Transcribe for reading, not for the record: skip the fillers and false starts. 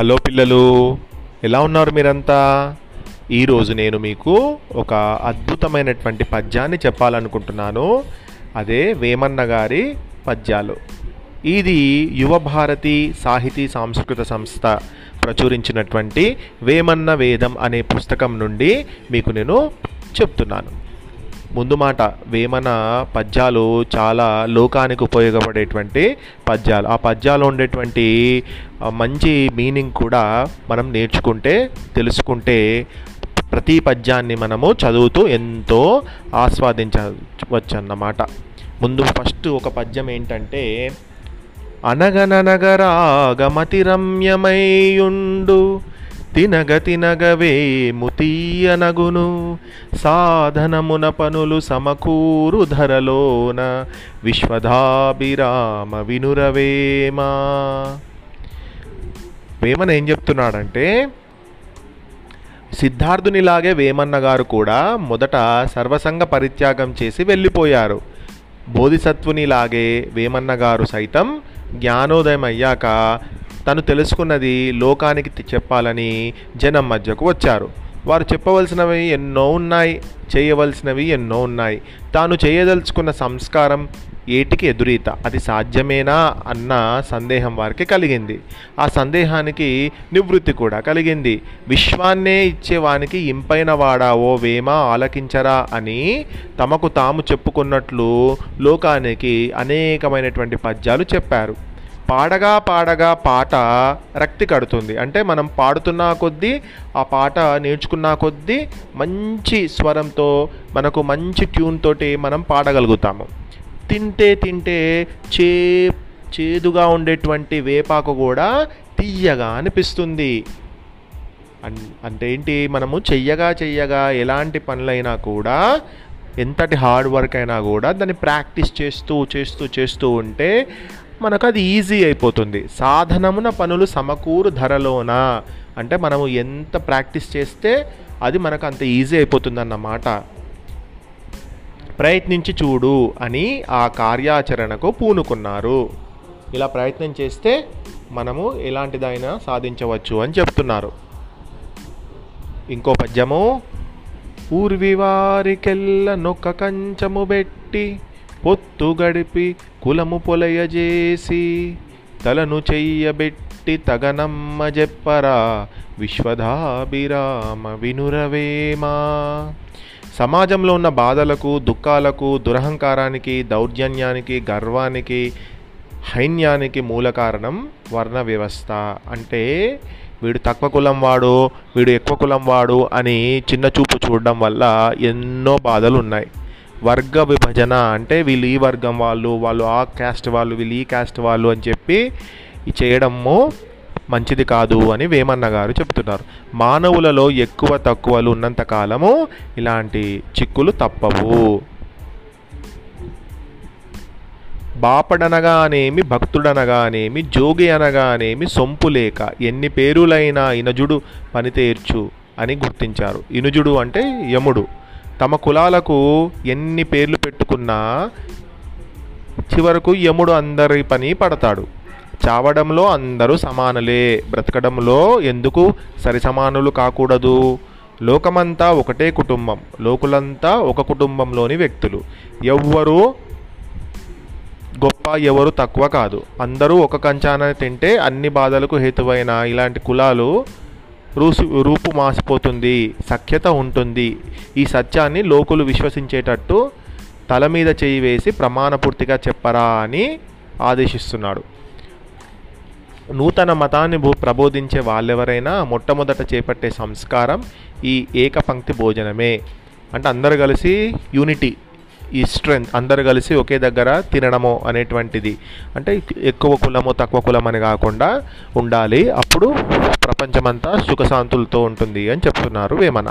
Hello పిల్లలు, ఎలా ఉన్నారు మీరంతా? ఈరోజు నేను మీకు ఒక అద్భుతమైనటువంటి పద్యాన్ని చెప్పాలనుకుంటున్నాను. అదే వేమన్న గారి పద్యాలు. ఇది యువ భారతి సాహితీ సాంస్కృత సంస్థ ప్రచురించినటువంటి వేమన్న వేదం అనే పుస్తకం నుండి మీకు నేను చెప్తున్నాను. ముందు మాట, వేమన పద్యాలు చాలా లోకానికి ఉపయోగపడేటువంటి పద్యాలు. ఆ పద్యాలు ఉండేటువంటి మంచి మీనింగ్ కూడా మనం నేర్చుకుంటే, తెలుసుకుంటే ప్రతి పద్యాన్ని మనము చదువుతూ ఎంతో ఆస్వాదించవచ్చు అన్నమాట. ముందు ఫస్ట్ ఒక పద్యం ఏంటంటే, అనగననగరాగమతి రమ్యమైయుండు తినగ తినగవే ముతీయనగును సాధనమున పనులు సమకూరు ధరలోన విశ్వధాభిరామ వినురవేమా. వేమన ఏం చెప్తున్నాడంటే, సిద్ధార్థునిలాగే వేమన్న గారు కూడా మొదట సర్వసంగ పరిత్యాగం చేసి వెళ్ళిపోయారు. బోధిసత్వునిలాగే వేమన్న గారు సైతం జ్ఞానోదయం అయ్యాక తను తెలుసుకున్నది లోకానికి చెప్పాలని జనం మధ్యకు వచ్చారు. వారు చెప్పవలసినవి ఎన్నో ఉన్నాయి, చేయవలసినవి ఎన్నో ఉన్నాయి. తాను చేయదలుచుకున్న సంస్కారం ఏటికి ఎదురీత, అది సాధ్యమేనా అన్న సందేహం వారికి కలిగింది. ఆ సందేహానికి నివృత్తి కూడా కలిగింది. విశ్వాన్నే ఇచ్చేవానికి ఇంపైన వాడావో వేమా ఆలకించరా అని తమకు తాము చెప్పుకున్నట్లు లోకానికి అనేకమైనటువంటి పద్యాలు చెప్పారు. పాడగా పాడగా పాట రక్తి కడుతుంది. అంటే మనం పాడుతున్నా కొద్దీ, ఆ పాట నేర్చుకున్నా కొద్దీ మంచి స్వరంతో, మనకు మంచి ట్యూన్ తోటి మనం పాడగలుగుతాము. తింటే తింటే చేదుగా ఉండేటువంటి వేపాకు కూడా తీయగా అనిపిస్తుంది. అంటే ఏంటి, మనము చెయ్యగా ఎలాంటి పనులైనా కూడా, ఎంతటి హార్డ్ వర్క్ అయినా కూడా, దాన్ని ప్రాక్టీస్ చేస్తూ ఉంటే మనకు అది ఈజీ అయిపోతుంది. సాధనమున పనులు సమకూరు ధరలోన, అంటే మనము ఎంత ప్రాక్టీస్ చేస్తే అది మనకు అంత ఈజీ అయిపోతుందన్నమాట. ప్రయత్నించి చూడు అని ఆ కార్యాచరణకు పూనుకున్నారు. ఇలా ప్రయత్నం చేస్తే మనము ఎలాంటిదైనా సాధించవచ్చు అని చెప్తున్నారు. ఇంకో పద్యము, ఊర్వివారికెల్ల నొక్క కంచము పెట్టి పొత్తు గడిపి కులము పొలయజేసి తలను చెయ్యబెట్టి తగనమ్మ జెప్పరా విశ్వధాభిరామ వినురవేమా. సమాజంలో ఉన్న బాధలకు, దుఃఖాలకు, దురహంకారానికి, దౌర్జన్యానికి, గర్వానికి, హైన్యానికి మూల కారణం వర్ణ వ్యవస్థ. అంటే వీడు తక్కువ కులం వాడు, వీడు ఎక్కువ కులం వాడు అని చిన్న చూపు చూడడం వల్ల ఎన్నో బాధలు ఉన్నాయి. వర్గ విభజన, అంటే వీళ్ళు ఈ వర్గం వాళ్ళు, వాళ్ళు ఆ క్యాస్ట్ వాళ్ళు, వీళ్ళు ఈ క్యాస్ట్ వాళ్ళు అని చెప్పి చేయడము మంచిది కాదు అని వేమన్న గారు చెప్తున్నారు. మానవులలో ఎక్కువ తక్కువలు ఉన్నంత కాలము ఇలాంటి చిక్కులు తప్పవు. బాపడనగానేమి, భక్తుడనగానేమి, జోగి అనగానేమి సొంపు లేక ఎన్ని పేరులైనా ఇనుజుడు పనితేర్చు అని గుర్తించారు. ఇనుజుడు అంటే యముడు. తమ కులాలకు ఎన్ని పేర్లు పెట్టుకున్నా చివరకు యముడు అందరి పని పడతాడు. చావడంలో అందరూ సమానులే, బ్రతకడంలో ఎందుకు సరి సమానులు కాకూడదు? లోకమంతా ఒకటే కుటుంబం, లోకులంతా ఒక కుటుంబంలోని వ్యక్తులు. ఎవ్వరూ గొప్ప, ఎవరు తక్కువ కాదు. అందరూ ఒక కంచాన తింటే అన్ని బాధలకు హేతువైన ఇలాంటి కులాలు రూపు మాసిపోతుంది, సఖ్యత ఉంటుంది. ఈ సత్యాన్ని లోకులు విశ్వసించేటట్టు తల మీద చేయి వేసి ప్రమాణపూర్తిగా చెప్పరా అని ఆదేశిస్తున్నాడు. నూతన మతాన్ని ప్రబోధించే వాళ్ళెవరైనా మొట్టమొదట చేపట్టే సంస్కారం ఈ ఏకపంక్తి భోజనమే. అంటే అందరు కలిసి యూనిటీ, ఈ స్ట్రెంగ్త్, అందరు కలిసి ఒకే దగ్గర తినడము అనేటువంటిది. అంటే ఎక్కువ కులము తక్కువ కులం అని కాకుండా ఉండాలి. అప్పుడు ప్రపంచమంతా సుఖశాంతులతో ఉంటుంది అని చెప్తున్నారు వేమన.